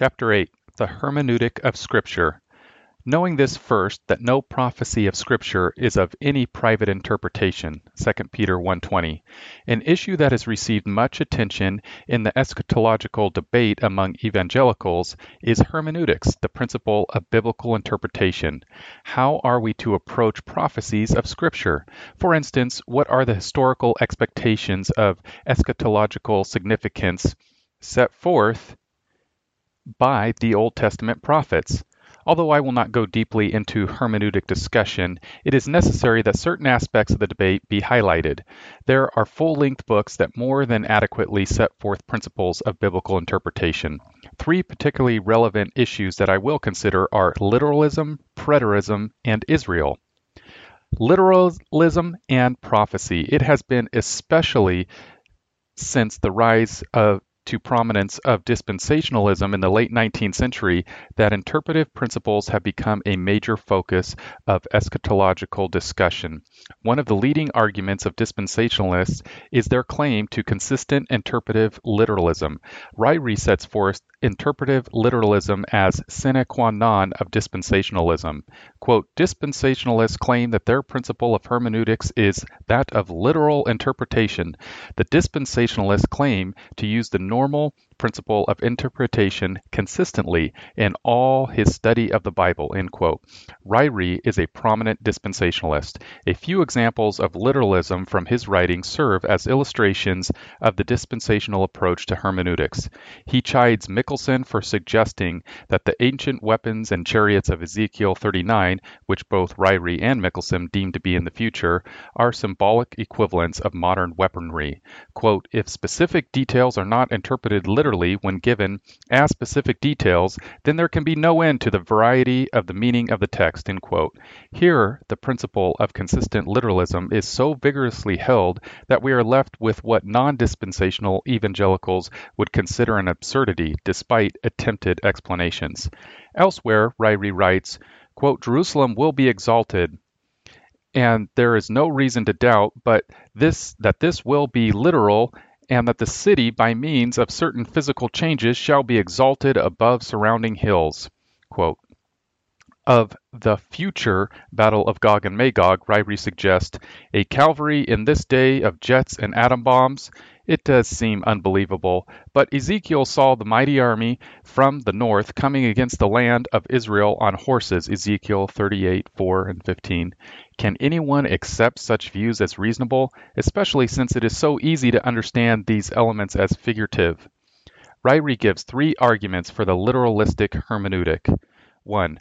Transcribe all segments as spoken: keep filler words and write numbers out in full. Chapter eight, the hermeneutic of Scripture. Knowing this first, that no prophecy of Scripture is of any private interpretation, Second Peter one twenty, an issue that has received much attention in the eschatological debate among evangelicals is hermeneutics, the principle of biblical interpretation. How are we to approach prophecies of Scripture? For instance, what are the historical expectations of eschatological significance set forth by the Old Testament prophets? Although I will not go deeply into hermeneutic discussion, it is necessary that certain aspects of the debate be highlighted. There are full-length books that more than adequately set forth principles of biblical interpretation. Three particularly relevant issues that I will consider are literalism, preterism, and Israel. Literalism and prophecy. It has been especially since the rise of to prominence of dispensationalism in the late nineteenth century that interpretive principles have become a major focus of eschatological discussion. One of the leading arguments of dispensationalists is their claim to consistent interpretive literalism. Ryrie sets forth interpretive literalism as sine qua non of dispensationalism. Quote, dispensationalists claim that their principle of hermeneutics is that of literal interpretation. The dispensationalists claim to use the normal normal principle of interpretation consistently in all his study of the Bible, end quote. Ryrie is a prominent dispensationalist. A few examples of literalism from his writings serve as illustrations of the dispensational approach to hermeneutics. He chides Mickelson for suggesting that the ancient weapons and chariots of Ezekiel thirty-nine, which both Ryrie and Mickelson deem to be in the future, are symbolic equivalents of modern weaponry. Quote, if specific details are not interpreted literally when given as specific details, then there can be no end to the variety of the meaning of the text, end quote. Here, the principle of consistent literalism is so vigorously held that we are left with what non-dispensational evangelicals would consider an absurdity, despite attempted explanations. Elsewhere, Ryrie writes, quote, Jerusalem will be exalted, and there is no reason to doubt but this that this will be literal, and that the city, by means of certain physical changes, shall be exalted above surrounding hills. Quote, of the future battle of Gog and Magog, Ryrie suggests a Calvary in this day of jets and atom bombs. It does seem unbelievable, but Ezekiel saw the mighty army from the north coming against the land of Israel on horses, Ezekiel thirty-eight, four and fifteen. Can anyone accept such views as reasonable, especially since it is so easy to understand these elements as figurative? Ryrie gives three arguments for the literalistic hermeneutic. One,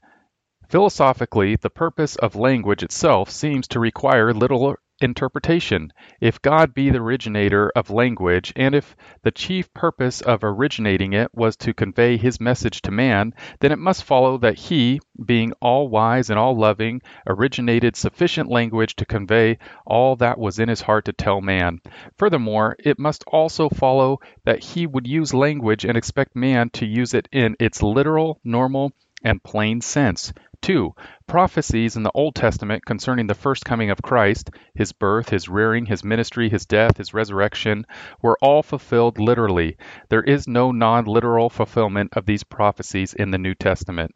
philosophically, the purpose of language itself seems to require literal interpretation. If God be the originator of language, and if the chief purpose of originating it was to convey his message to man, then it must follow that he, being all-wise and all-loving, originated sufficient language to convey all that was in his heart to tell man. Furthermore, it must also follow that he would use language and expect man to use it in its literal, normal, and plain sense. Two, prophecies in the Old Testament concerning the first coming of Christ, his birth, his rearing, his ministry, his death, his resurrection, were all fulfilled literally. There is no non-literal fulfillment of these prophecies in the New Testament.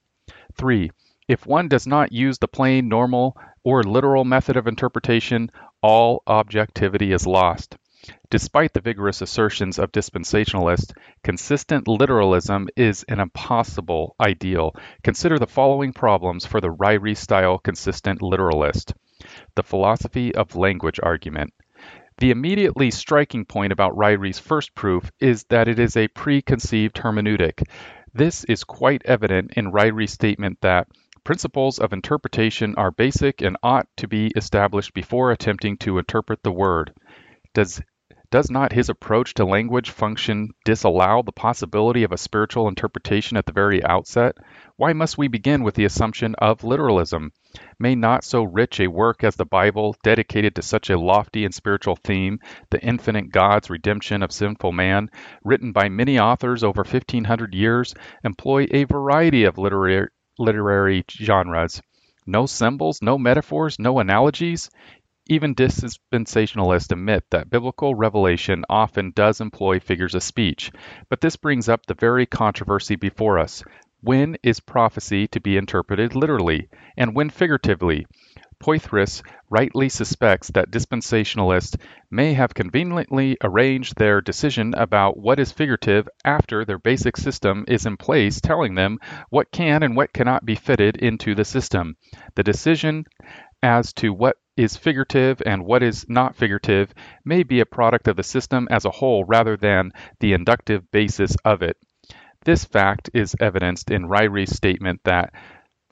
Three, if one does not use the plain, normal, or literal method of interpretation, all objectivity is lost. Despite the vigorous assertions of dispensationalists, consistent literalism is an impossible ideal. Consider the following problems for the Ryrie-style consistent literalist. The philosophy of language argument. The immediately striking point about Ryrie's first proof is that it is a preconceived hermeneutic. This is quite evident in Ryrie's statement that principles of interpretation are basic and ought to be established before attempting to interpret the word. Does Does not his approach to language function disallow the possibility of a spiritual interpretation at the very outset? Why must we begin with the assumption of literalism? May not so rich a work as the Bible, dedicated to such a lofty and spiritual theme, the infinite God's redemption of sinful man, written by many authors over fifteen hundred years, employ a variety of literary, literary genres? No symbols, no metaphors, no analogies? Even dispensationalists admit that biblical revelation often does employ figures of speech, but this brings up the very controversy before us. When is prophecy to be interpreted literally, and when figuratively? Poitras rightly suspects that dispensationalists may have conveniently arranged their decision about what is figurative after their basic system is in place, telling them what can and what cannot be fitted into the system. The decision as to what is figurative and what is not figurative may be a product of the system as a whole rather than the inductive basis of it. This fact is evidenced in Ryrie's statement that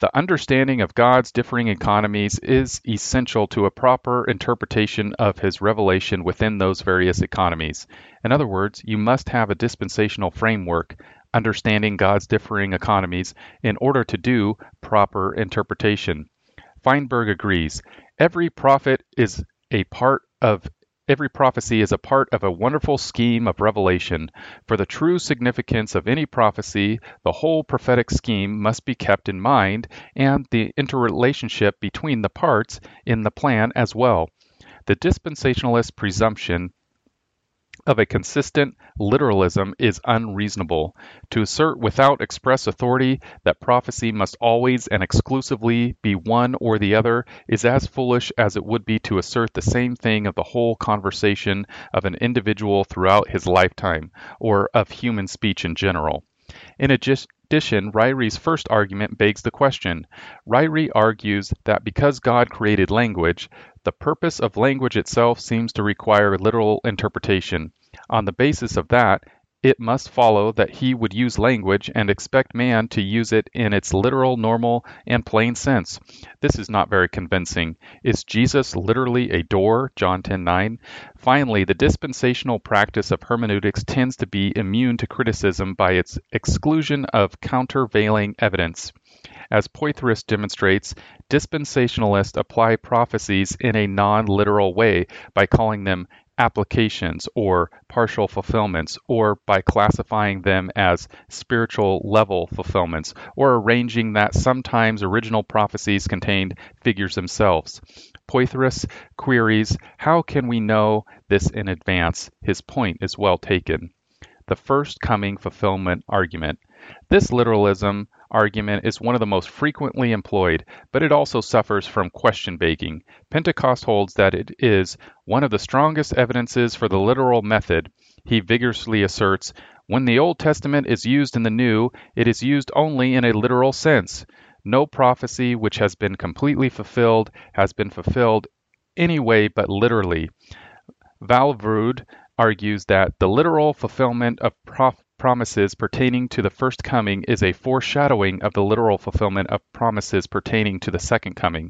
the understanding of God's differing economies is essential to a proper interpretation of his revelation within those various economies. In other words, you must have a dispensational framework understanding God's differing economies in order to do proper interpretation. Feinberg agrees. Every prophet is a part of every prophecy is a part of a wonderful scheme of revelation. For the true significance of any prophecy, the whole prophetic scheme must be kept in mind, and the interrelationship between the parts in the plan as well. The dispensationalist presumption of a consistent literalism is unreasonable. To assert without express authority that prophecy must always and exclusively be one or the other is as foolish as it would be to assert the same thing of the whole conversation of an individual throughout his lifetime, or of human speech in general. In addition, Ryrie's first argument begs the question. Ryrie argues that because God created language, the purpose of language itself seems to require literal interpretation. On the basis of that, it must follow that he would use language and expect man to use it in its literal, normal, and plain sense. This is not very convincing. Is Jesus literally a door? John ten nine. Finally, the dispensational practice of hermeneutics tends to be immune to criticism by its exclusion of countervailing evidence. As Poitras demonstrates, dispensationalists apply prophecies in a non-literal way by calling them applications or partial fulfillments, or by classifying them as spiritual level fulfillments, or arranging that sometimes original prophecies contained figures themselves. Poitras queries, how can we know this in advance? His point is well taken. The first coming fulfillment argument. This literalism argument is one of the most frequently employed, but it also suffers from question begging. Pentecost holds that it is one of the strongest evidences for the literal method. He vigorously asserts, when the Old Testament is used in the New, it is used only in a literal sense. No prophecy which has been completely fulfilled has been fulfilled any way but literally. Valverde argues that the literal fulfillment of prophecy promises pertaining to the first coming is a foreshadowing of the literal fulfillment of promises pertaining to the second coming.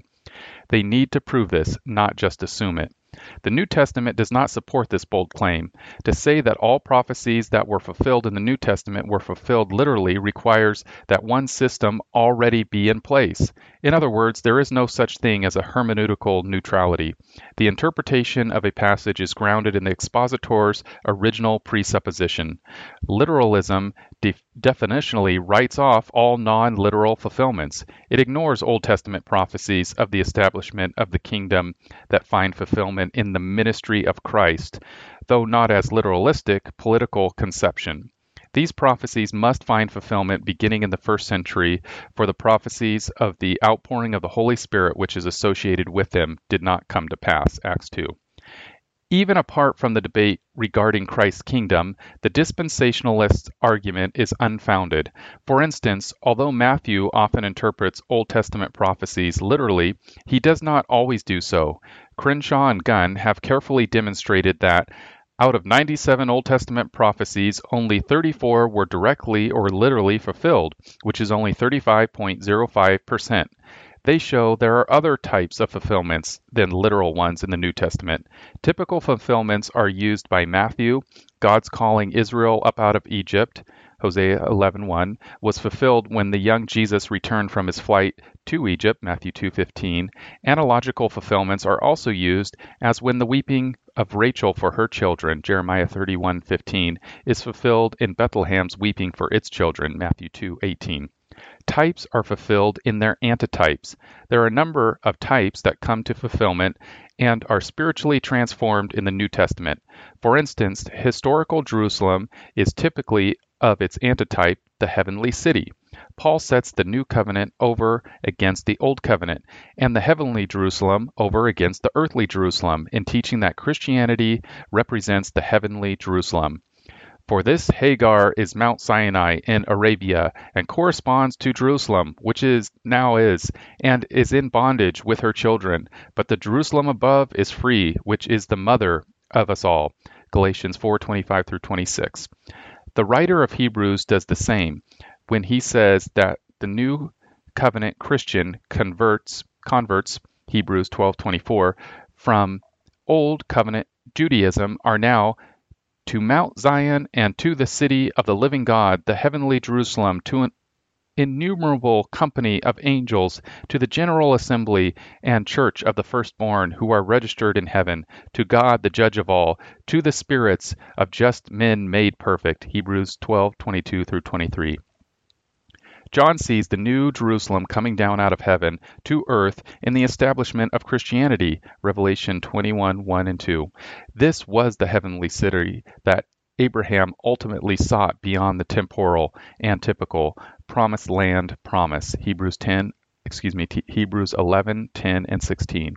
They need to prove this, not just assume it. The New Testament does not support this bold claim. To say that all prophecies that were fulfilled in the New Testament were fulfilled literally requires that one system already be in place. In other words, there is no such thing as a hermeneutical neutrality. The interpretation of a passage is grounded in the expositor's original presupposition. Literalism de- definitionally writes off all non-literal fulfillments. It ignores Old Testament prophecies of the establishment of the kingdom that find fulfillment in the ministry of Christ, though not as literalistic, political conception. These prophecies must find fulfillment beginning in the first century, for the prophecies of the outpouring of the Holy Spirit which is associated with them did not come to pass, Acts two. Even apart from the debate regarding Christ's kingdom, the dispensationalist's argument is unfounded. For instance, although Matthew often interprets Old Testament prophecies literally, he does not always do so. Crenshaw and Gunn have carefully demonstrated that out of ninety-seven Old Testament prophecies, only thirty-four were directly or literally fulfilled, which is only thirty-five point zero five percent. They show there are other types of fulfillments than literal ones in the New Testament. Typical fulfillments are used by Matthew. God's calling Israel up out of Egypt, Hosea eleven one, was fulfilled when the young Jesus returned from his flight to Egypt, Matthew two fifteen. Analogical fulfillments are also used, as when the weeping of Rachel for her children, Jeremiah thirty-one fifteen, is fulfilled in Bethlehem's weeping for its children, Matthew two eighteen. types are fulfilled in their antitypes. There are a number of types that come to fulfillment and are spiritually transformed in the New Testament. For instance, historical Jerusalem is typically of its antitype, the heavenly city. Paul sets the new covenant over against the old covenant, and the heavenly Jerusalem over against the earthly Jerusalem, in teaching that Christianity represents the heavenly Jerusalem. For this Hagar is Mount Sinai in Arabia, and corresponds to Jerusalem, which is now is, and is in bondage with her children. But the Jerusalem above is free, which is the mother of us all. Galatians four twenty-five through twenty-six. The writer of Hebrews does the same when he says that the new covenant Christian converts converts Hebrews twelve twenty-four from old covenant Judaism are now to Mount Zion and to the city of the living God, the heavenly Jerusalem, to an innumerable company of angels, to the general assembly and church of the firstborn who are registered in heaven, to God the judge of all, to the spirits of just men made perfect. Hebrews twelve twenty-two through twenty-three. John sees the new Jerusalem coming down out of heaven to earth in the establishment of Christianity. Revelation twenty-one one and two. This was the heavenly city that Abraham ultimately sought beyond the temporal and typical promised land promise. Hebrews ten, excuse me, T- Hebrews eleven ten and sixteen.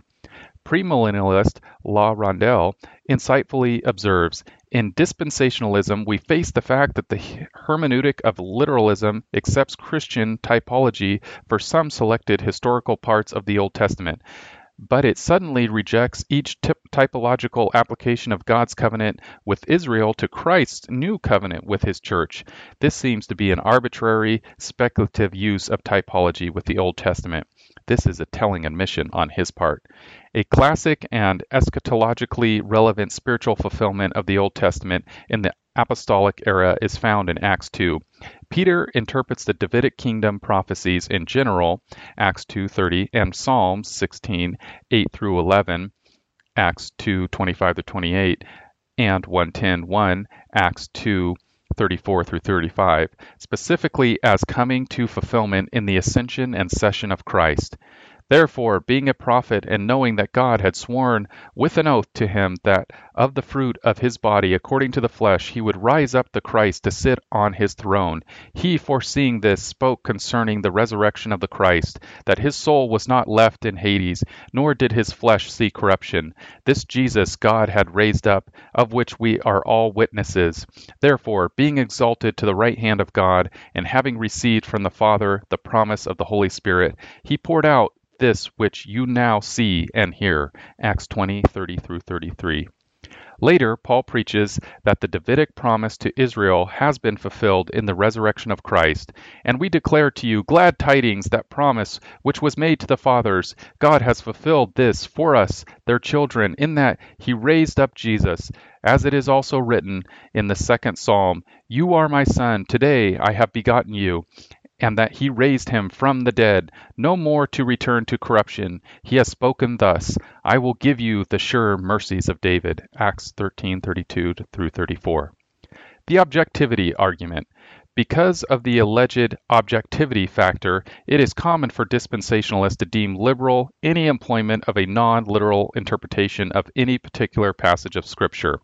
Premillennialist La Rondell insightfully observes, in dispensationalism, we face the fact that the hermeneutic of literalism accepts Christian typology for some selected historical parts of the Old Testament, but it suddenly rejects each typ- typological application of God's covenant with Israel to Christ's new covenant with his church. This seems to be an arbitrary, speculative use of typology with the Old Testament. This is a telling admission on his part. A classic and eschatologically relevant spiritual fulfillment of the Old Testament in the apostolic era is found in Acts two. Peter interprets the Davidic kingdom prophecies in general, Acts two thirty, and Psalms sixteen eight through eleven, Acts two twenty-five to twenty-eight, and one ten one, Acts two. thirty-four through thirty-five, specifically as coming to fulfillment in the ascension and session of Christ. Therefore, being a prophet and knowing that God had sworn with an oath to him that of the fruit of his body according to the flesh he would rise up the Christ to sit on his throne, he foreseeing this spoke concerning the resurrection of the Christ, that his soul was not left in Hades, nor did his flesh see corruption. This Jesus God had raised up, of which we are all witnesses. Therefore, being exalted to the right hand of God, and having received from the Father the promise of the Holy Spirit, he poured out this which you now see and hear. Acts twenty thirty through thirty-three. Later, Paul preaches that the Davidic promise to Israel has been fulfilled in the resurrection of Christ, and we declare to you glad tidings that promise which was made to the fathers. God has fulfilled this for us, their children, in that he raised up Jesus, as it is also written in the second psalm, "You are my son, today I have begotten you," and that he raised him from the dead, no more to return to corruption. He has spoken thus, "I will give you the sure mercies of David." Acts thirteen thirty-two through thirty-four. The objectivity argument. Because of the alleged objectivity factor, it is common for dispensationalists to deem liberal any employment of a non-literal interpretation of any particular passage of Scripture.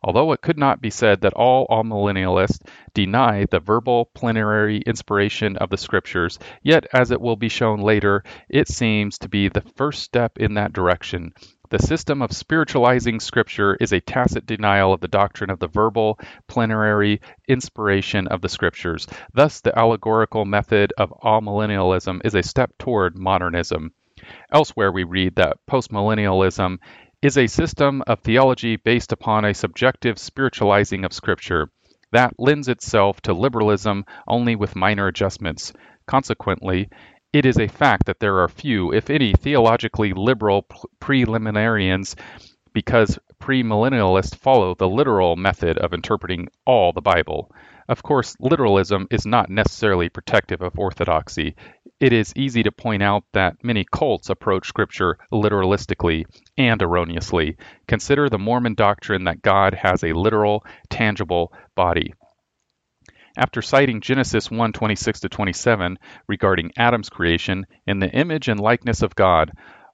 Although it could not be said that all amillennialists deny the verbal plenary inspiration of the Scriptures, yet, as it will be shown later, it seems to be the first step in that direction. The system of spiritualizing Scripture is a tacit denial of the doctrine of the verbal plenary inspiration of the Scriptures. Thus, the allegorical method of amillennialism is a step toward modernism. Elsewhere, we read that postmillennialism is a system of theology based upon a subjective spiritualizing of Scripture that lends itself to liberalism only with minor adjustments. Consequently, it is a fact that there are few, if any, theologically liberal preliminarians, because premillennialists follow the literal method of interpreting all the Bible. Of course, literalism is not necessarily protective of orthodoxy. It is easy to point out that many cults approach Scripture literalistically and erroneously. Consider the Mormon doctrine that God has a literal, tangible body. After citing Genesis one twenty-six to twenty-seven regarding Adam's creation, in the image and likeness of God,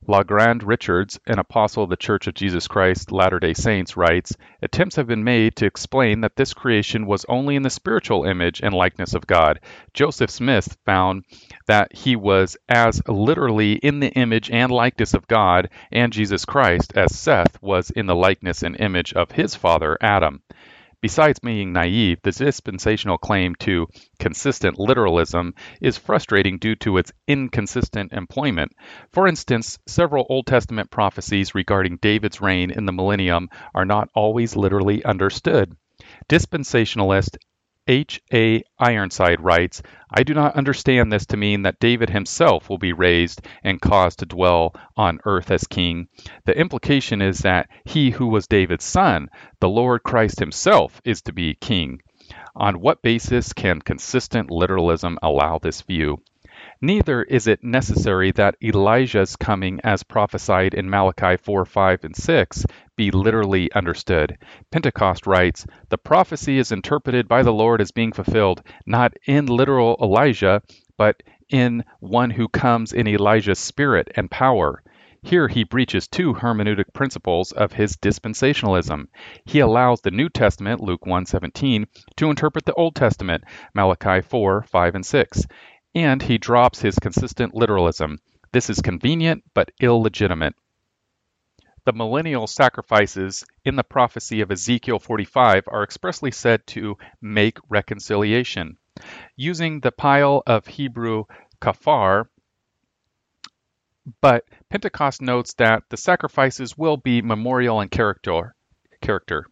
Lagrange Richards, an apostle of the Church of Jesus Christ, Latter-day Saints, writes, attempts have been made to explain that this creation was only in the spiritual image and likeness of God. Joseph Smith found that he was as literally in the image and likeness of God and Jesus Christ as Seth was in the likeness and image of his father, Adam. Besides being naive, the dispensational claim to consistent literalism is frustrating due to its inconsistent employment. For instance, several Old Testament prophecies regarding David's reign in the millennium are not always literally understood. Dispensationalist H. A. Ironside writes, I do not understand this to mean that David himself will be raised and caused to dwell on earth as king. The implication is that he who was David's son, the Lord Christ himself, is to be king. On what basis can consistent literalism allow this view? Neither is it necessary that Elijah's coming as prophesied in Malachi four, five, and six be literally understood. Pentecost writes, the prophecy is interpreted by the Lord as being fulfilled, not in literal Elijah, but in one who comes in Elijah's spirit and power. Here he breaches two hermeneutic principles of his dispensationalism. He allows the New Testament, Luke one seventeen, to interpret the Old Testament, Malachi four, five, and six. And he drops his consistent literalism. This is convenient but illegitimate. The millennial sacrifices in the prophecy of Ezekiel forty-five are expressly said to make reconciliation. Using the pile of Hebrew kafar, but Pentecost notes that the sacrifices will be memorial in character. character.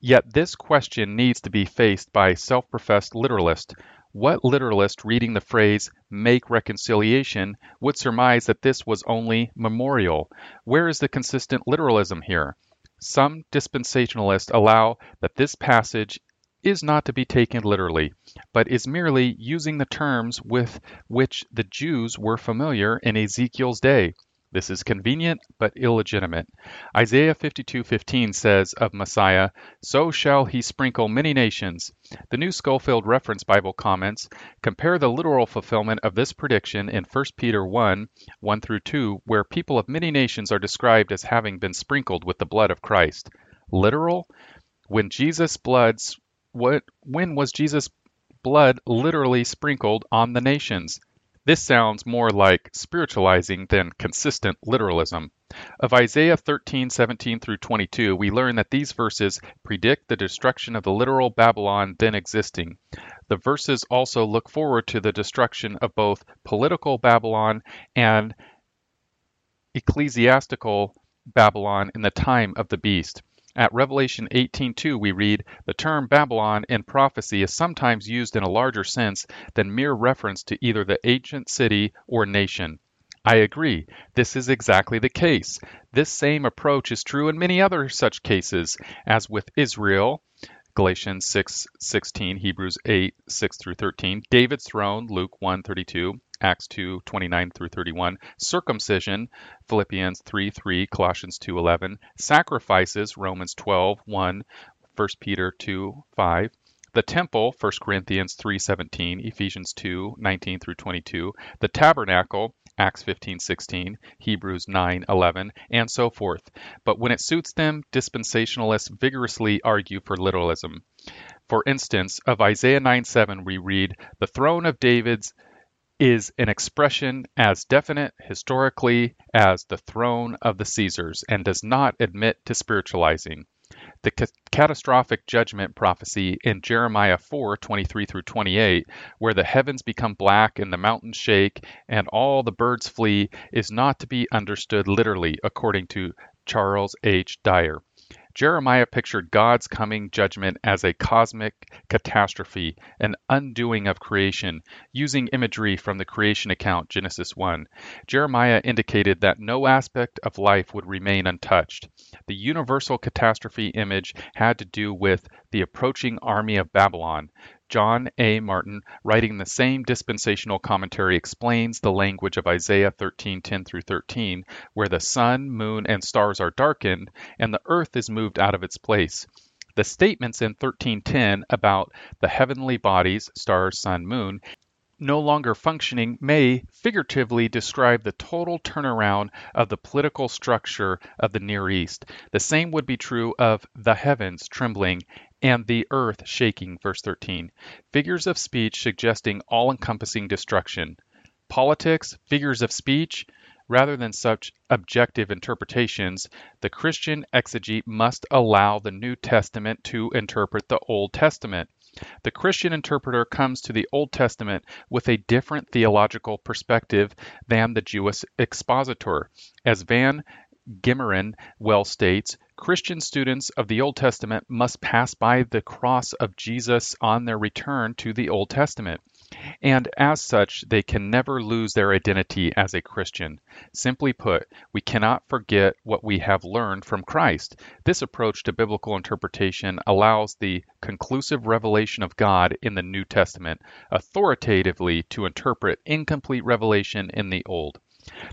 Yet this question needs to be faced by self-professed literalists. What literalist reading the phrase, make reconciliation, would surmise that this was only memorial? Where is the consistent literalism here? Some dispensationalists allow that this passage is not to be taken literally, but is merely using the terms with which the Jews were familiar in Ezekiel's day. This is convenient, but illegitimate. Isaiah fifty-two fifteen says of Messiah, so shall he sprinkle many nations. The New Schofield Reference Bible comments, compare the literal fulfillment of this prediction in First Peter one, one through two, where people of many nations are described as having been sprinkled with the blood of Christ. Literal? When Jesus' blood, what, when was Jesus' blood literally sprinkled on the nations? This sounds more like spiritualizing than consistent literalism. Of Isaiah thirteen, seventeen through twenty-two, we learn that these verses predict the destruction of the literal Babylon then existing. The verses also look forward to the destruction of both political Babylon and ecclesiastical Babylon in the time of the beast. At Revelation eighteen two, we read, the term Babylon in prophecy is sometimes used in a larger sense than mere reference to either the ancient city or nation. I agree. This is exactly the case. This same approach is true in many other such cases, as with Israel, Galatians six sixteen, Hebrews eight, six through thirteen, David's throne, Luke one thirty-two, Acts two, twenty-nine through thirty-one, circumcision, Philippians three, three, Colossians two, eleven, sacrifices, Romans twelve, one, First Peter two, five, the temple, First Corinthians three, seventeen, Ephesians two, nineteen through twenty-two, the tabernacle, Acts fifteen, sixteen, Hebrews nine, eleven, and so forth. But when it suits them, dispensationalists vigorously argue for literalism. For instance, of Isaiah nine seven, we read, the throne of David's is an expression as definite historically as the throne of the Caesars and does not admit to spiritualizing. The ca- catastrophic judgment prophecy in Jeremiah four, twenty-three through twenty-eight, where the heavens become black and the mountains shake and all the birds flee, is not to be understood literally, according to Charles H. Dyer. Jeremiah pictured God's coming judgment as a cosmic catastrophe, an undoing of creation, using imagery from the creation account, Genesis one. Jeremiah indicated that no aspect of life would remain untouched. The universal catastrophe image had to do with the approaching army of Babylon. John A. Martin, writing the same dispensational commentary, explains the language of Isaiah thirteen ten through thirteen, where the sun, moon, and stars are darkened, and the earth is moved out of its place. The statements in thirteen ten about the heavenly bodies, stars, sun, moon, no longer functioning may figuratively describe the total turnaround of the political structure of the Near East. The same would be true of the heavens trembling and the earth shaking, verse thirteen. Figures of speech suggesting all-encompassing destruction. Politics, figures of speech, rather than such objective interpretations, the Christian exegete must allow the New Testament to interpret the Old Testament. The Christian interpreter comes to the Old Testament with a different theological perspective than the Jewish expositor. As Van Gimmerin well states, Christian students of the Old Testament must pass by the cross of Jesus on their return to the Old Testament. And as such, they can never lose their identity as a Christian. Simply put, we cannot forget what we have learned from Christ. This approach to biblical interpretation allows the conclusive revelation of God in the New Testament authoritatively to interpret incomplete revelation in the Old.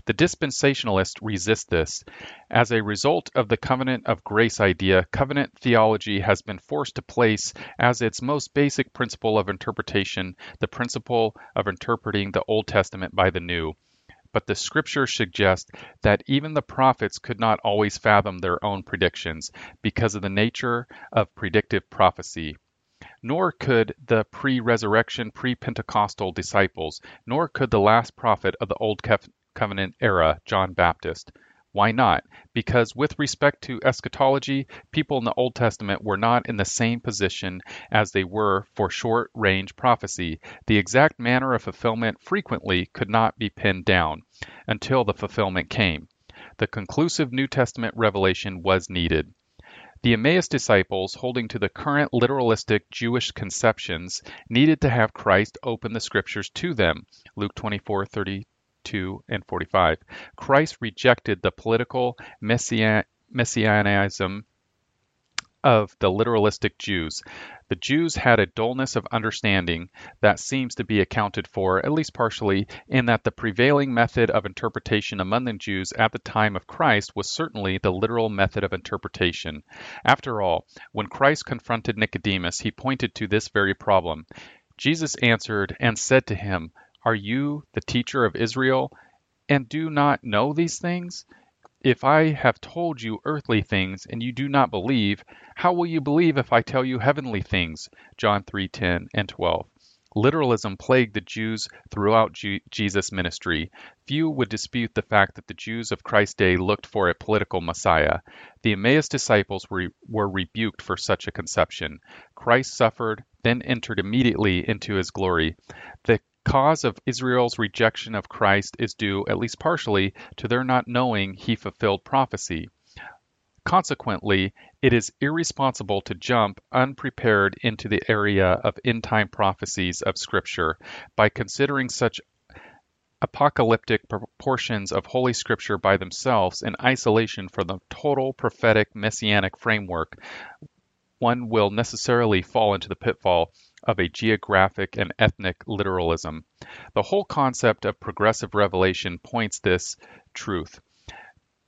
The dispensationalists resist this. As a result of the covenant of grace idea, covenant theology has been forced to place as its most basic principle of interpretation the principle of interpreting the Old Testament by the New. But the scriptures suggest that even the prophets could not always fathom their own predictions because of the nature of predictive prophecy. Nor could the pre-resurrection, pre-Pentecostal disciples, nor could the last prophet of the Old Testament Covenant era, John Baptist. Why not? Because with respect to eschatology, people in the Old Testament were not in the same position as they were for short-range prophecy. The exact manner of fulfillment frequently could not be pinned down until the fulfillment came. The conclusive New Testament revelation was needed. The Emmaus disciples, holding to the current literalistic Jewish conceptions, needed to have Christ open the scriptures to them. Luke twenty-four thirty-two and forty-five. Christ rejected the political messian- messianism of the literalistic Jews. The Jews had a dullness of understanding that seems to be accounted for, at least partially, in that the prevailing method of interpretation among the Jews at the time of Christ was certainly the literal method of interpretation. After all, when Christ confronted Nicodemus, he pointed to this very problem. Jesus answered and said to him, "Are you the teacher of Israel, and do not know these things? If I have told you earthly things, and you do not believe, how will you believe if I tell you heavenly things?" John three ten and twelve. Literalism plagued the Jews throughout G- Jesus' ministry. Few would dispute the fact that the Jews of Christ's day looked for a political Messiah. The Emmaus disciples were, were rebuked for such a conception. Christ suffered, then entered immediately into his glory. The The cause of Israel's rejection of Christ is due, at least partially, to their not knowing he fulfilled prophecy. Consequently, it is irresponsible to jump unprepared into the area of end-time prophecies of Scripture. By considering such apocalyptic proportions of Holy Scripture by themselves in isolation from the total prophetic messianic framework, one will necessarily fall into the pitfall of a geographic and ethnic literalism. The whole concept of progressive revelation points this truth.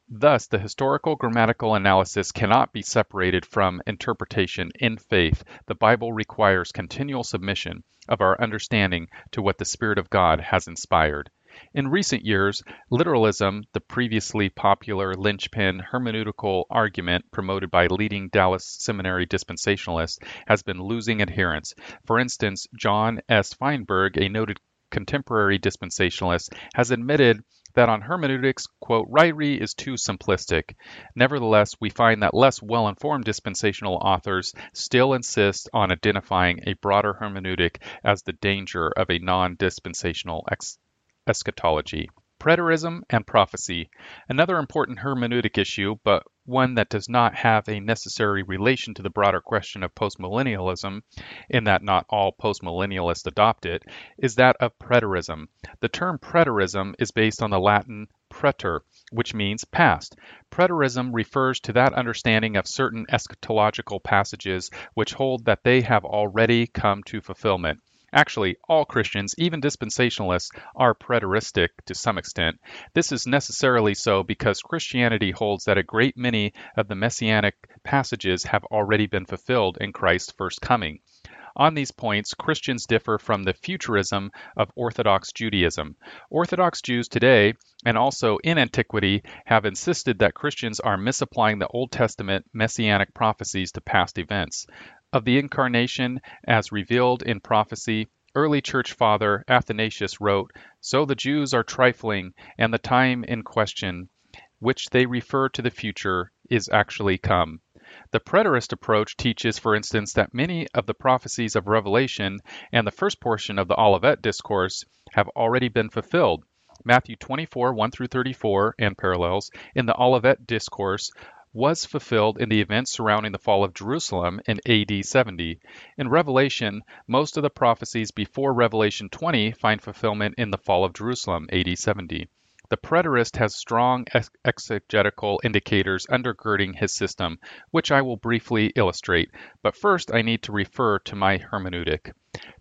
Thus, the historical grammatical analysis cannot be separated from interpretation in faith. The Bible requires continual submission of our understanding to what the Spirit of God has inspired. In recent years, literalism, the previously popular linchpin hermeneutical argument promoted by leading Dallas Seminary dispensationalists, has been losing adherents. For instance, John S. Feinberg, a noted contemporary dispensationalist, has admitted that on hermeneutics, quote, "Ryrie is too simplistic." Nevertheless, we find that less well-informed dispensational authors still insist on identifying a broader hermeneutic as the danger of a non-dispensational ex- eschatology. Preterism and prophecy. Another important hermeneutic issue, but one that does not have a necessary relation to the broader question of postmillennialism, in that not all postmillennialists adopt it, is that of preterism. The term preterism is based on the Latin preter, which means past. Preterism refers to that understanding of certain eschatological passages which hold that they have already come to fulfillment. Actually, all Christians, even dispensationalists, are preteristic to some extent. This is necessarily so because Christianity holds that a great many of the messianic passages have already been fulfilled in Christ's first coming. On these points, Christians differ from the futurism of Orthodox Judaism. Orthodox Jews today, and also in antiquity, have insisted that Christians are misapplying the Old Testament messianic prophecies to past events. Of the incarnation, as revealed in prophecy, early church father Athanasius wrote, "So the Jews are trifling, and the time in question, which they refer to the future, is actually come." The preterist approach teaches, for instance, that many of the prophecies of Revelation and the first portion of the Olivet Discourse have already been fulfilled. Matthew twenty-four, one through thirty-four, and parallels in the Olivet Discourse was fulfilled in the events surrounding the fall of Jerusalem in A D seventy. In Revelation, most of the prophecies before Revelation twenty find fulfillment in the fall of Jerusalem, A D seventy. The preterist has strong ex- exegetical indicators undergirding his system, which I will briefly illustrate, but first I need to refer to my hermeneutic.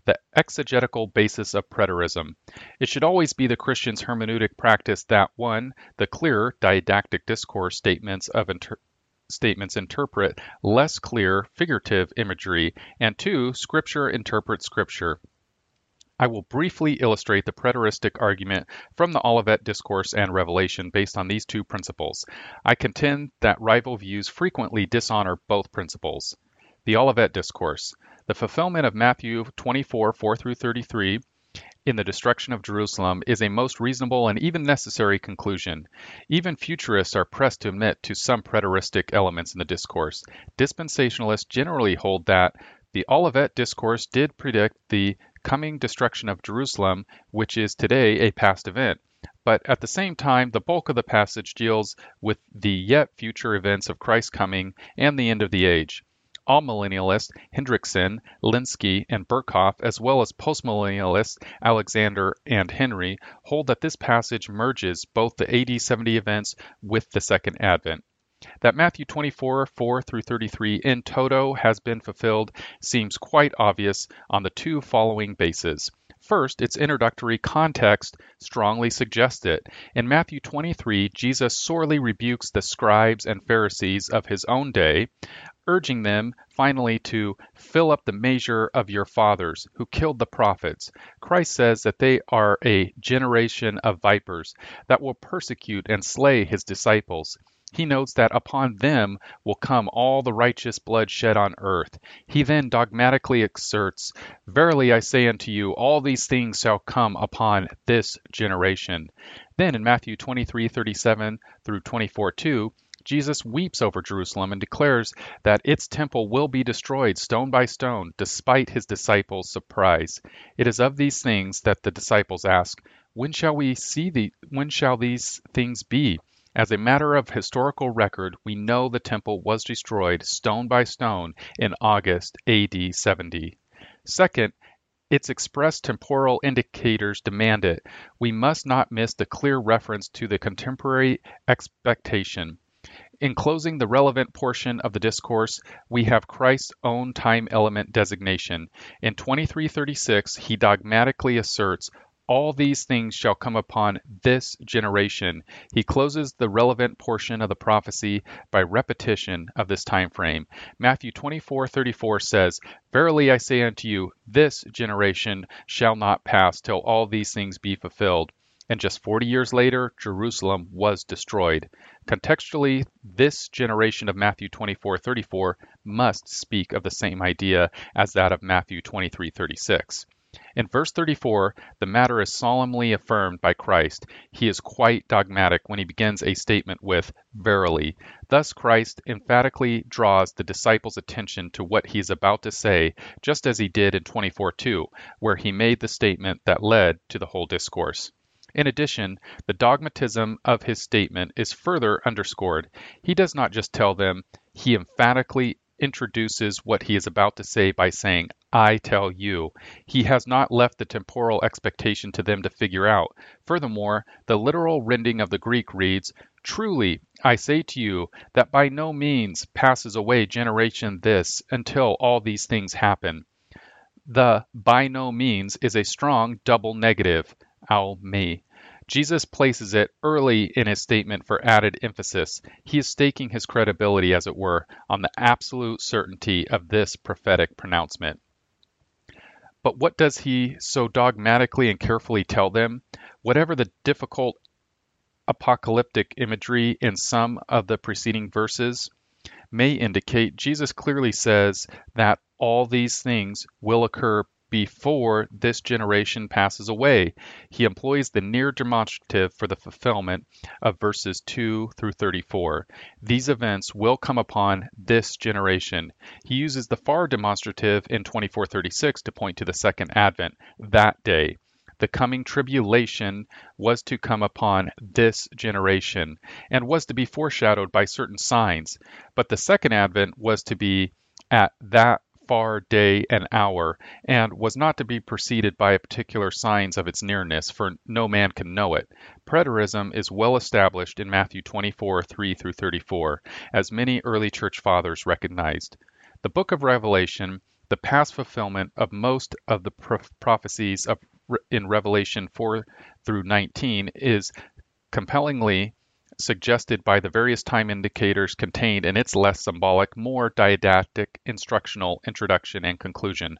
The exegetical basis of preterism. It should always be the Christian's hermeneutic practice that, one, the clearer didactic discourse statements of inter- statements interpret less clear figurative imagery, and two, Scripture interprets Scripture. I will briefly illustrate the preteristic argument from the Olivet Discourse and Revelation based on these two principles. I contend that rival views frequently dishonor both principles. The Olivet Discourse. The fulfillment of Matthew twenty-four, four through thirty-three in the destruction of Jerusalem is a most reasonable and even necessary conclusion. Even futurists are pressed to admit to some preteristic elements in the discourse. Dispensationalists generally hold that the Olivet Discourse did predict the coming destruction of Jerusalem, which is today a past event. But at the same time, the bulk of the passage deals with the yet future events of Christ's coming and the end of the age. All millennialists, Hendrickson, Linsky, and Burkhoff, as well as postmillennialists, Alexander and Henry, hold that this passage merges both the A D seventy events with the Second Advent. That Matthew twenty-four, four through thirty-three in toto has been fulfilled seems quite obvious on the two following bases. First, its introductory context strongly suggests it. In Matthew twenty-three, Jesus sorely rebukes the scribes and Pharisees of his own day, urging them, finally, to fill up the measure of your fathers, who killed the prophets. Christ says that they are a generation of vipers that will persecute and slay his disciples. He notes that upon them will come all the righteous blood shed on earth. He then dogmatically asserts, "Verily I say unto you, all these things shall come upon this generation." Then in Matthew twenty-three, thirty-seven through twenty-four, two, Jesus weeps over Jerusalem and declares that its temple will be destroyed stone by stone, despite his disciples' surprise. It is of these things that the disciples ask, "When shall we see the? When shall these things be?" As a matter of historical record, we know the temple was destroyed stone by stone in August A D seventy. Second, its express temporal indicators demand it. We must not miss the clear reference to the contemporary expectation. In closing the relevant portion of the discourse, we have Christ's own time element designation. In twenty-three thirty-six, he dogmatically asserts, "All these things shall come upon this generation." He closes the relevant portion of the prophecy by repetition of this time frame. Matthew twenty-four, thirty-four says, "Verily I say unto you, this generation shall not pass till all these things be fulfilled." And just forty years later, Jerusalem was destroyed. Contextually, this generation of Matthew twenty-four, thirty-four must speak of the same idea as that of Matthew twenty-three, thirty-six. In verse thirty-four, the matter is solemnly affirmed by Christ. He is quite dogmatic when he begins a statement with, "Verily." Thus Christ emphatically draws the disciples' attention to what he is about to say, just as he did in twenty-four, two, where he made the statement that led to the whole discourse. In addition, the dogmatism of his statement is further underscored. He does not just tell them, he emphatically introduces what he is about to say by saying, "I tell you." He has not left the temporal expectation to them to figure out. Furthermore, the literal rendering of the Greek reads, "Truly, I say to you, that by no means passes away generation this until all these things happen." The by no means is a strong double negative, al me. Jesus places it early in his statement for added emphasis. He is staking his credibility, as it were, on the absolute certainty of this prophetic pronouncement. But what does he so dogmatically and carefully tell them? Whatever the difficult apocalyptic imagery in some of the preceding verses may indicate, Jesus clearly says that all these things will occur before this generation passes away. He employs the near demonstrative for the fulfillment of verses two through thirty-four. These events will come upon this generation. He uses the far demonstrative in twenty-four thirty-six to point to the second advent, that day. The coming tribulation was to come upon this generation and was to be foreshadowed by certain signs, but the second advent was to be at that far day and hour, and was not to be preceded by particular signs of its nearness, for no man can know it. Preterism is well established in Matthew twenty-four, three through thirty-four, as many early church fathers recognized. The book of Revelation, the past fulfillment of most of the prophecies of, in Revelation four through nineteen, is compellingly suggested by the various time indicators contained in its less symbolic, more didactic, instructional introduction and conclusion.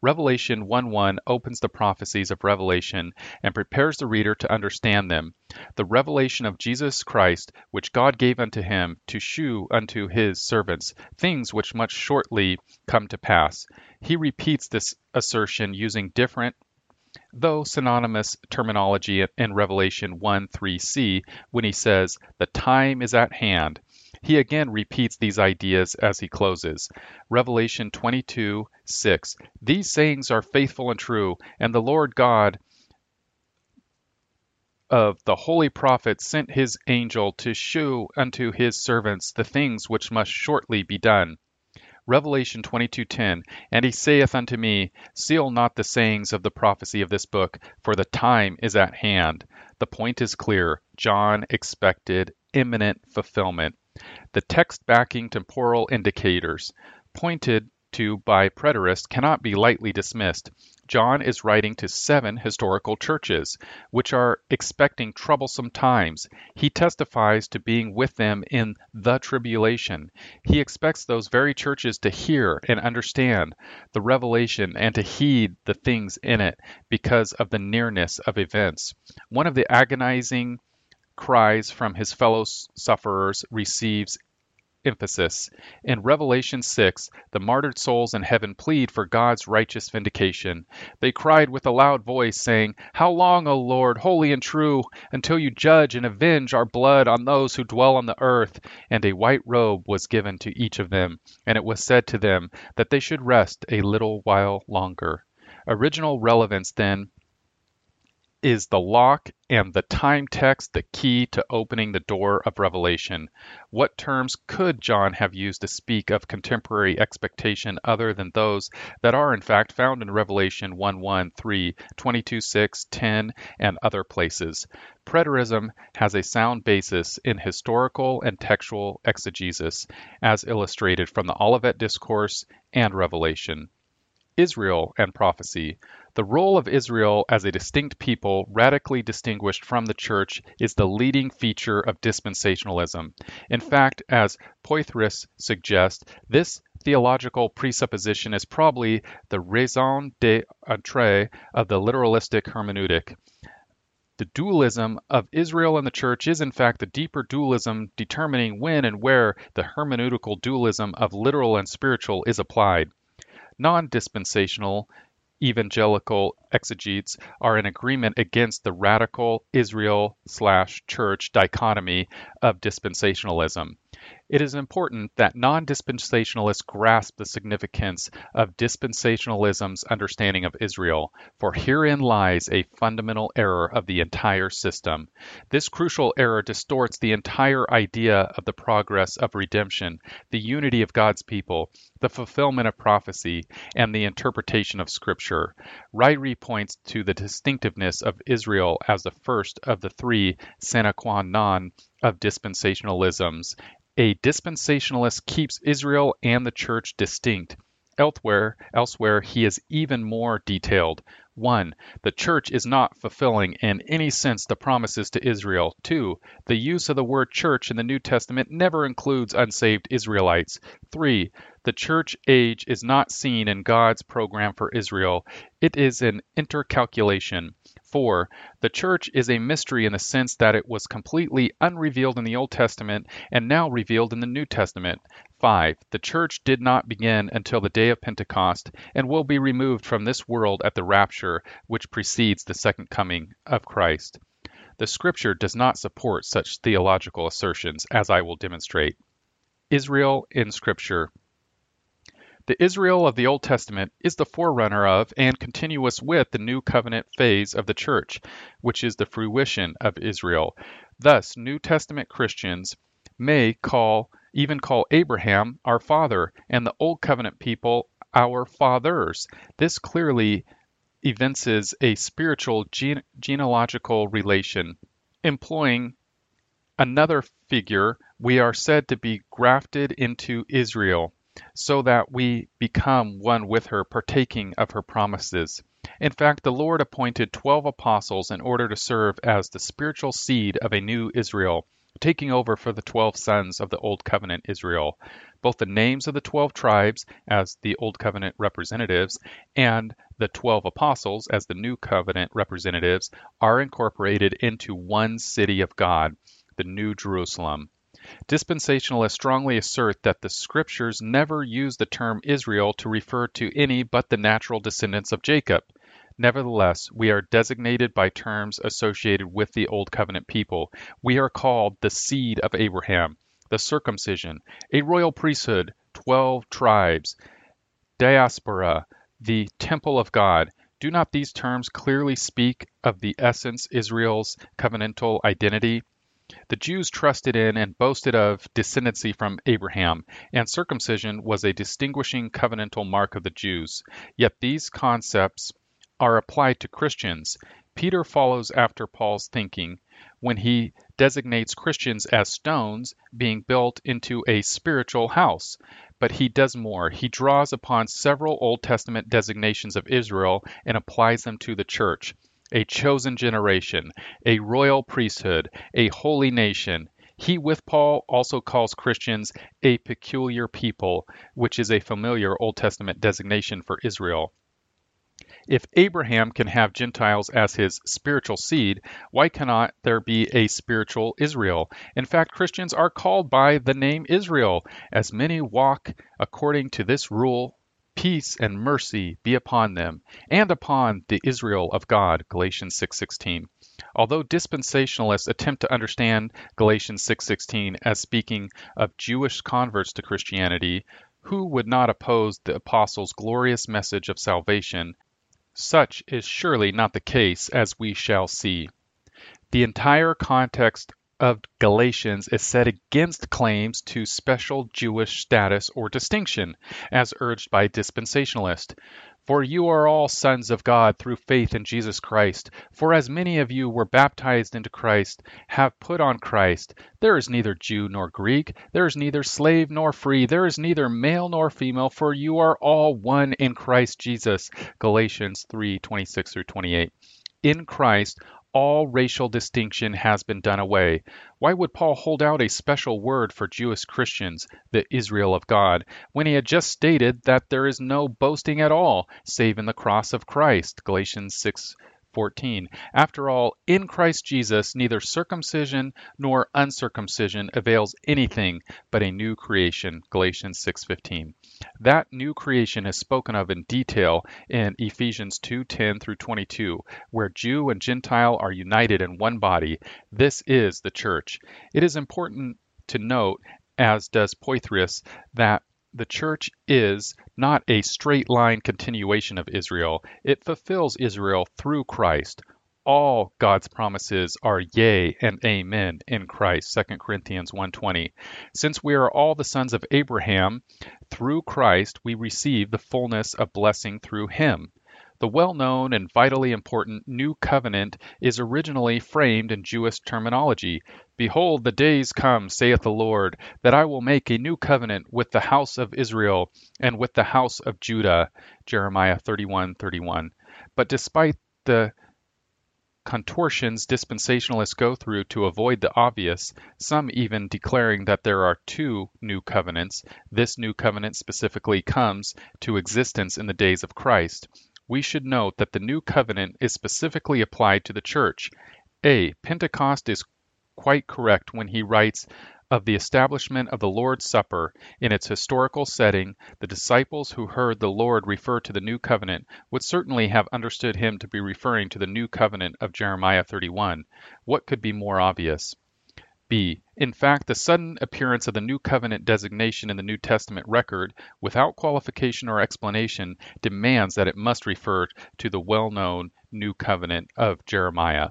Revelation one one opens the prophecies of Revelation and prepares the reader to understand them. The revelation of Jesus Christ, which God gave unto him to shew unto his servants, things which must shortly come to pass. He repeats this assertion using different, though synonymous, terminology in Revelation one three c when he says, "The time is at hand." He again repeats these ideas as he closes. Revelation twenty-two six, "These sayings are faithful and true, and the Lord God of the holy prophets sent his angel to shew unto his servants the things which must shortly be done." Revelation twenty-two ten, "And he saith unto me, seal not the sayings of the prophecy of this book, for the time is at hand." The point is clear. John expected imminent fulfillment. The text backing temporal indicators pointed to by preterists cannot be lightly dismissed. John is writing to seven historical churches, which are expecting troublesome times. He testifies to being with them in the tribulation. He expects those very churches to hear and understand the revelation and to heed the things in it because of the nearness of events. One of the agonizing cries from his fellow sufferers receives emphasis. In Revelation six, the martyred souls in heaven plead for God's righteous vindication. They cried with a loud voice, saying, "How long, O Lord, holy and true, until you judge and avenge our blood on those who dwell on the earth?" And a white robe was given to each of them, and it was said to them that they should rest a little while longer. Original relevance, then, is the lock and the time text the key to opening the door of Revelation? What terms could John have used to speak of contemporary expectation other than those that are in fact found in Revelation one one, three, twenty-two six, ten, and other places? Preterism has a sound basis in historical and textual exegesis, as illustrated from the Olivet Discourse and Revelation. Israel and prophecy. The role of Israel as a distinct people, radically distinguished from the church, is the leading feature of dispensationalism. In fact, as Poitras suggests, this theological presupposition is probably the raison d'etre of the literalistic hermeneutic. The dualism of Israel and the church is in fact the deeper dualism determining when and where the hermeneutical dualism of literal and spiritual is applied. Non-dispensational evangelical exegetes are in agreement against the radical Israel-slash-church dichotomy of dispensationalism. It is important that non-dispensationalists grasp the significance of dispensationalism's understanding of Israel, for herein lies a fundamental error of the entire system. This crucial error distorts the entire idea of the progress of redemption, the unity of God's people, the fulfillment of prophecy, and the interpretation of Scripture. Ryrie points to the distinctiveness of Israel as the first of the three sine qua non of dispensationalisms. A dispensationalist keeps Israel and the church distinct. Elsewhere, elsewhere, he is even more detailed. One, the church is not fulfilling in any sense the promises to Israel. Two, the use of the word church in the New Testament never includes unsaved Israelites. Three, the church age is not seen in God's program for Israel. It is an intercalculation. Four, the church is a mystery in the sense that it was completely unrevealed in the Old Testament and now revealed in the New Testament. Five, the church did not begin until the day of Pentecost and will be removed from this world at the rapture, which precedes the second coming of Christ. The Scripture does not support such theological assertions, as I will demonstrate. Israel in Scripture. The Israel of the Old Testament is the forerunner of and continuous with the New Covenant phase of the Church, which is the fruition of Israel. Thus, New Testament Christians may call, even call Abraham our father and the Old Covenant people our fathers. This clearly evinces a spiritual gene- genealogical relation. Employing another figure, we are said to be grafted into Israel, so that we become one with her, partaking of her promises. In fact, the Lord appointed twelve apostles in order to serve as the spiritual seed of a new Israel, taking over for the twelve sons of the Old Covenant Israel. Both the names of the twelve tribes, as the Old Covenant representatives, and the twelve apostles, as the New Covenant representatives, are incorporated into one city of God, the New Jerusalem. Dispensationalists strongly assert that the Scriptures never use the term Israel to refer to any but the natural descendants of Jacob. Nevertheless, we are designated by terms associated with the Old Covenant people. We are called the seed of Abraham, the circumcision, a royal priesthood, twelve tribes, diaspora, the temple of God. Do not these terms clearly speak of the essence Israel's covenantal identity? The Jews trusted in and boasted of descendancy from Abraham, and circumcision was a distinguishing covenantal mark of the Jews. Yet these concepts are applied to Christians. Peter follows after Paul's thinking when he designates Christians as stones being built into a spiritual house. But he does more. He draws upon several Old Testament designations of Israel and applies them to the church. A chosen generation, a royal priesthood, a holy nation. He, with Paul, also calls Christians a peculiar people, which is a familiar Old Testament designation for Israel. If Abraham can have Gentiles as his spiritual seed, why cannot there be a spiritual Israel? In fact, Christians are called by the name Israel, as many walk according to this rule. Peace and mercy be upon them, and upon the Israel of God, Galatians six sixteen. Although dispensationalists attempt to understand Galatians six sixteen as speaking of Jewish converts to Christianity, who would not oppose the apostles' glorious message of salvation, such is surely not the case, as we shall see. The entire context of Galatians is set against claims to special Jewish status or distinction, as urged by dispensationalists. For you are all sons of God through faith in Jesus Christ. For as many of you were baptized into Christ, have put on Christ. There is neither Jew nor Greek. There is neither slave nor free. There is neither male nor female. For you are all one in Christ Jesus. Galatians three twenty-six through twenty-eight. In Christ, all racial distinction has been done away. Why would Paul hold out a special word for Jewish Christians, the Israel of God, when he had just stated that there is no boasting at all, save in the cross of Christ, Galatians six fourteen. After all, in Christ Jesus, neither circumcision nor uncircumcision avails anything but a new creation, Galatians six fifteen. That new creation is spoken of in detail in Ephesians two ten through twenty-two, where Jew and Gentile are united in one body. This is the church. It is important to note, as does Poitras, that the church is not a straight-line continuation of Israel. It fulfills Israel through Christ. All God's promises are yea and amen in Christ, Second Corinthians one twenty. Since we are all the sons of Abraham, through Christ we receive the fullness of blessing through him. The well-known and vitally important New Covenant is originally framed in Jewish terminology, Behold, the days come, saith the Lord, that I will make a new covenant with the house of Israel and with the house of Judah. Jeremiah thirty-one thirty-one. But despite the contortions dispensationalists go through to avoid the obvious, some even declaring that there are two new covenants, this new covenant specifically comes to existence in the days of Christ. We should note that the new covenant is specifically applied to the church. A. Pentecost is quite correct when he writes of the establishment of the Lord's Supper. In its historical setting, the disciples who heard the Lord refer to the New Covenant would certainly have understood him to be referring to the New Covenant of Jeremiah thirty-one. What could be more obvious? B. In fact, the sudden appearance of the New Covenant designation in the New Testament record, without qualification or explanation, demands that it must refer to the well-known New Covenant of Jeremiah.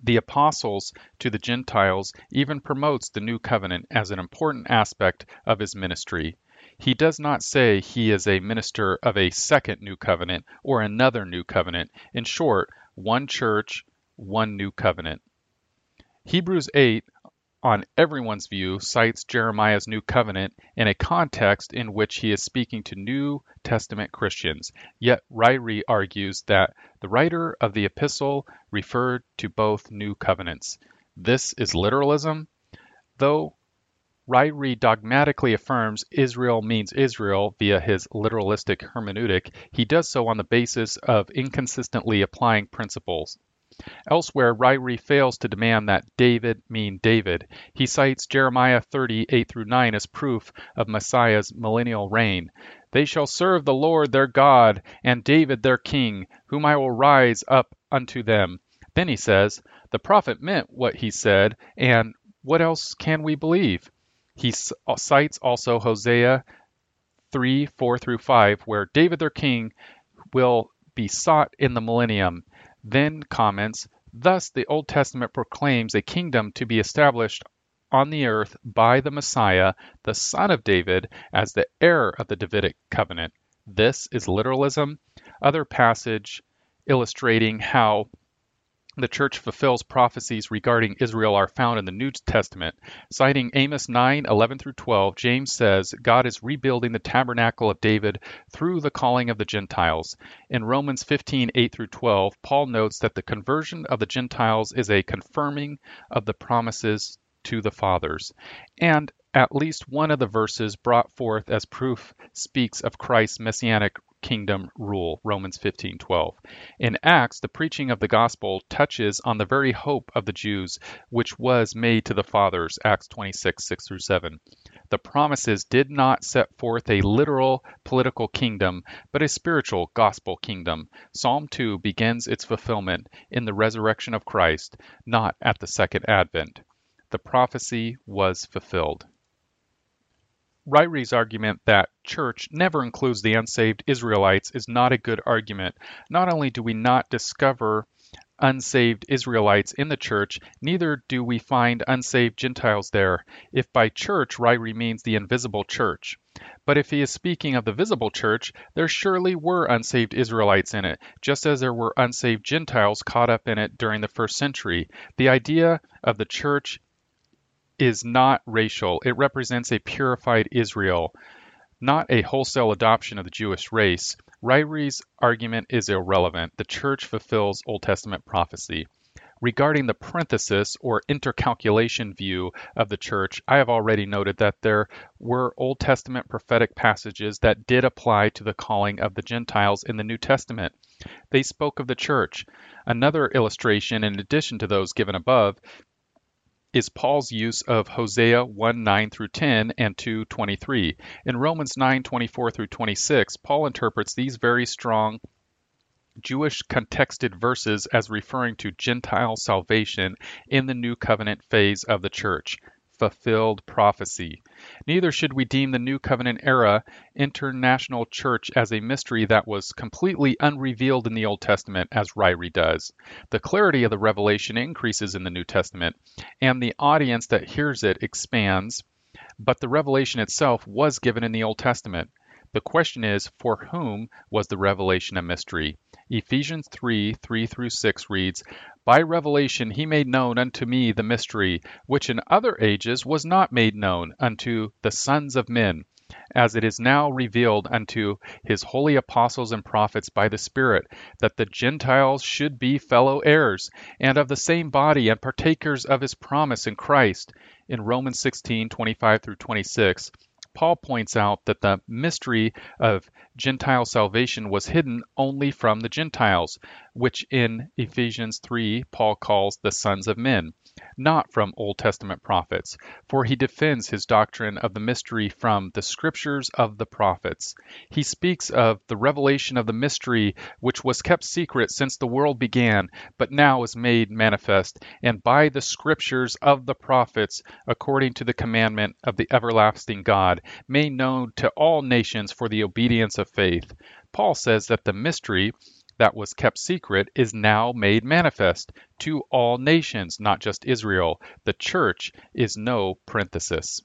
The apostles to the Gentiles even promotes the new covenant as an important aspect of his ministry. He does not say he is a minister of a second new covenant or another new covenant. In short, one church, one new covenant. Hebrews eight, on everyone's view, cites Jeremiah's new covenant in a context in which he is speaking to New Testament Christians. Yet Ryrie argues that the writer of the epistle referred to both new covenants. This is literalism. Though Ryrie dogmatically affirms Israel means Israel via his literalistic hermeneutic, he does so on the basis of inconsistently applying principles. Elsewhere, Ryrie fails to demand that David mean David. He cites Jeremiah thirty, eight through nine as proof of Messiah's millennial reign. They shall serve the Lord their God and David their king, whom I will rise up unto them. Then he says, the prophet meant what he said, and what else can we believe? He cites also Hosea three, four through five, where David their king will be sought in the millennium. Then comments, thus the Old Testament proclaims a kingdom to be established on the earth by the Messiah, the son of David, as the heir of the Davidic covenant. This is literalism. Other passage illustrating how the church fulfills prophecies regarding Israel are found in the New Testament. Citing Amos nine, eleven through twelve, James says, God is rebuilding the tabernacle of David through the calling of the Gentiles. In Romans fifteen, eight through twelve, Paul notes that the conversion of the Gentiles is a confirming of the promises to the fathers. And at least one of the verses brought forth as proof speaks of Christ's messianic kingdom rule, Romans fifteen twelve. In Acts, the preaching of the gospel touches on the very hope of the Jews, which was made to the fathers, Acts twenty-six, six through seven. The promises did not set forth a literal political kingdom, but a spiritual gospel kingdom. Psalm two begins its fulfillment in the resurrection of Christ, not at the second advent. The prophecy was fulfilled. Ryrie's argument that church never includes the unsaved Israelites is not a good argument. Not only do we not discover unsaved Israelites in the church, neither do we find unsaved Gentiles there. If by church Ryrie means the invisible church. But if he is speaking of the visible church, there surely were unsaved Israelites in it, just as there were unsaved Gentiles caught up in it during the first century. The idea of the church is not racial. It represents a purified Israel, not a wholesale adoption of the Jewish race. Ryrie's argument is irrelevant. The church fulfills Old Testament prophecy. Regarding the parenthesis or intercalculation view of the church, I have already noted that there were Old Testament prophetic passages that did apply to the calling of the Gentiles in the New Testament. They spoke of the church. Another illustration, in addition to those given above, is Paul's use of Hosea one, nine through ten and two, twenty-three. In Romans nine, twenty-four through twenty-six, Paul interprets these very strong Jewish contexted verses as referring to Gentile salvation in the new covenant phase of the church. Fulfilled prophecy. Neither should we deem the New Covenant era international church as a mystery that was completely unrevealed in the Old Testament, as Ryrie does. The clarity of the revelation increases in the New Testament, and the audience that hears it expands, but the revelation itself was given in the Old Testament. The question is, for whom was the revelation a mystery? Ephesians three, three through six reads, "By revelation he made known unto me the mystery, which in other ages was not made known unto the sons of men, as it is now revealed unto his holy apostles and prophets by the Spirit, that the Gentiles should be fellow heirs, and of the same body, and partakers of his promise in Christ." In Romans sixteen, twenty-five through twenty-six, Paul points out that the mystery of Gentile salvation was hidden only from the Gentiles, which in Ephesians three Paul calls the sons of men, not from Old Testament prophets, for he defends his doctrine of the mystery from the scriptures of the prophets. He speaks of the revelation of the mystery which was kept secret since the world began, but now is made manifest, and by the scriptures of the prophets, according to the commandment of the everlasting God, made known to all nations for the obedience of faith. Paul says that the mystery that was kept secret is now made manifest to all nations, not just Israel. The church is no parenthesis.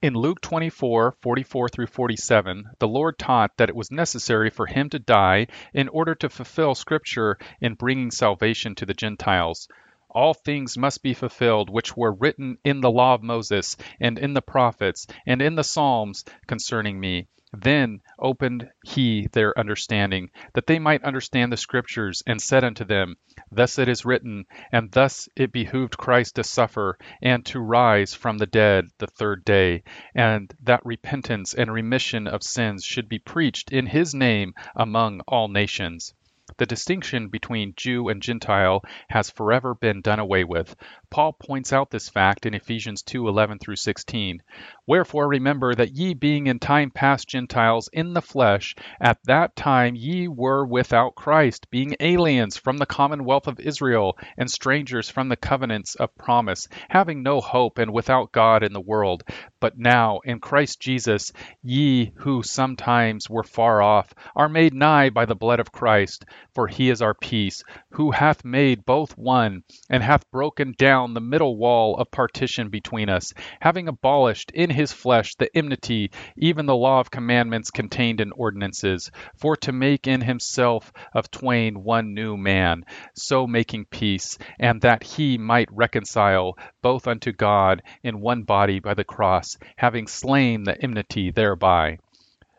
In Luke twenty-four, forty-four through forty-seven, the Lord taught that it was necessary for him to die in order to fulfill Scripture in bringing salvation to the Gentiles. "All things must be fulfilled which were written in the law of Moses and in the prophets and in the Psalms concerning me. Then opened he their understanding, that they might understand the scriptures, and said unto them, Thus it is written, and thus it behooved Christ to suffer, and to rise from the dead the third day, and that repentance and remission of sins should be preached in his name among all nations." The distinction between Jew and Gentile has forever been done away with. Paul points out this fact in Ephesians two, eleven through sixteen. "Wherefore remember that ye being in time past Gentiles in the flesh, at that time ye were without Christ, being aliens from the commonwealth of Israel, and strangers from the covenants of promise, having no hope and without God in the world. But now in Christ Jesus, ye who sometimes were far off, are made nigh by the blood of Christ. For he is our peace, who hath made both one, and hath broken down the middle wall of partition between us, having abolished in his flesh the enmity, even the law of commandments contained in ordinances, for to make in himself of twain one new man, so making peace, and that he might reconcile both unto God in one body by the cross, having slain the enmity thereby.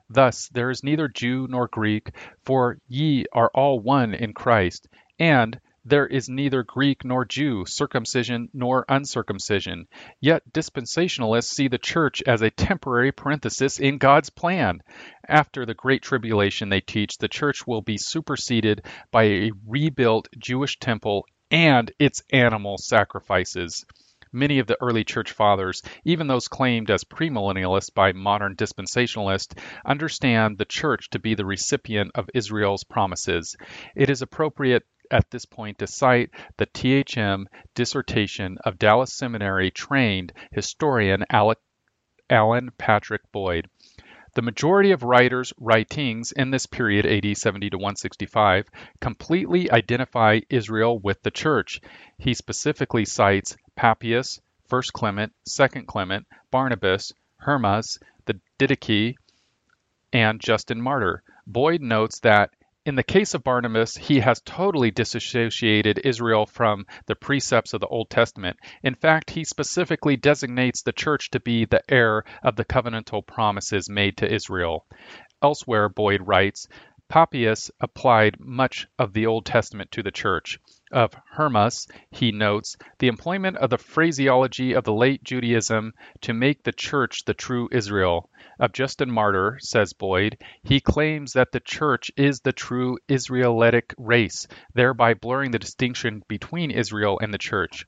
Thus there is neither Jew nor Greek, for ye are all one in Christ. And there is neither Greek nor Jew, circumcision nor uncircumcision." Yet dispensationalists see the church as a temporary parenthesis in God's plan. After the Great Tribulation, they teach, the church will be superseded by a rebuilt Jewish temple and its animal sacrifices. Many of the early church fathers, even those claimed as premillennialists by modern dispensationalists, understand the church to be the recipient of Israel's promises. It is appropriate at this point to cite the T H M dissertation of Dallas Seminary trained historian Alec, Alan Patrick Boyd. "The majority of writers' writings in this period, A D seventy to one sixty-five, completely identify Israel with the church." He specifically cites Papias, First Clement, Second Clement, Barnabas, Hermas, the Didache, and Justin Martyr. Boyd notes that in the case of Barnabas, he has totally disassociated Israel from the precepts of the Old Testament. In fact, he specifically designates the church to be the heir of the covenantal promises made to Israel. Elsewhere, Boyd writes, Papias applied much of the Old Testament to the church. Of Hermas, he notes, the employment of the phraseology of the late Judaism to make the church the true Israel. Of Justin Martyr, says Boyd, he claims that the church is the true Israelitic race, thereby blurring the distinction between Israel and the church.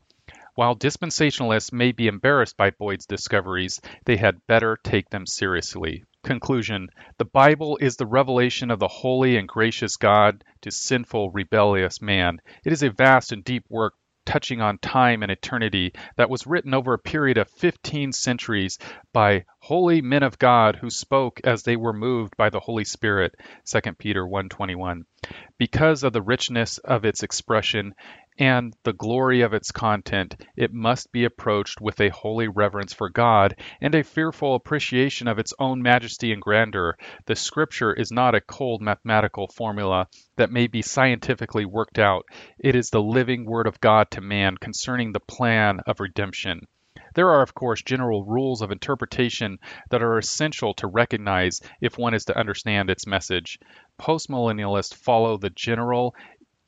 While dispensationalists may be embarrassed by Boyd's discoveries, they had better take them seriously. Conclusion. The Bible is the revelation of the holy and gracious God to sinful, rebellious man. It is a vast and deep work touching on time and eternity that was written over a period of fifteen centuries by holy men of God who spoke as they were moved by the Holy Spirit, Second Peter one twenty-one. Because of the richness of its expression and the glory of its content, it must be approached with a holy reverence for God and a fearful appreciation of its own majesty and grandeur. The Scripture is not a cold mathematical formula that may be scientifically worked out. It is the living Word of God to man concerning the plan of redemption. There are, of course, general rules of interpretation that are essential to recognize if one is to understand its message. Postmillennialists follow the general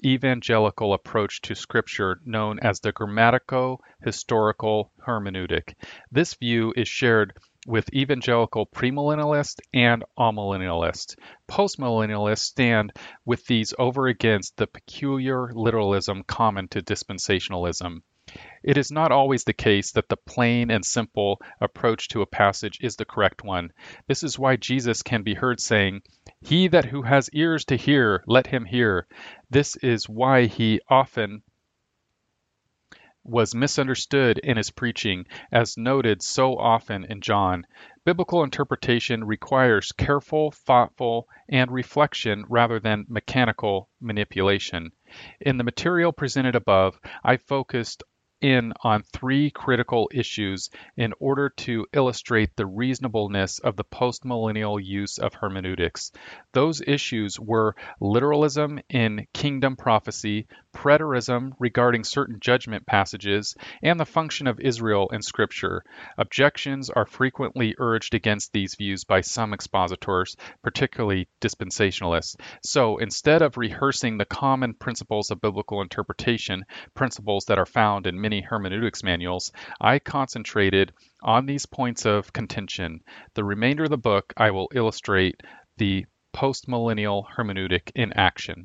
evangelical approach to Scripture known as the grammatico-historical hermeneutic. This view is shared with evangelical premillennialists and amillennialists. Postmillennialists stand with these over against the peculiar literalism common to dispensationalism. It is not always the case that the plain and simple approach to a passage is the correct one. This is why Jesus can be heard saying, "He that who has ears to hear, let him hear." This is why he often was misunderstood in his preaching, as noted so often in John. Biblical interpretation requires careful, thoughtful, and reflection rather than mechanical manipulation. In the material presented above, I focused in on three critical issues in order to illustrate the reasonableness of the postmillennial use of hermeneutics. Those issues were literalism in kingdom prophecy, preterism regarding certain judgment passages, and the function of Israel in Scripture. Objections are frequently urged against these views by some expositors, particularly dispensationalists. So instead of rehearsing the common principles of biblical interpretation, principles that are found in many hermeneutics manuals, I concentrated on these points of contention. The remainder of the book I will illustrate the postmillennial hermeneutic in action.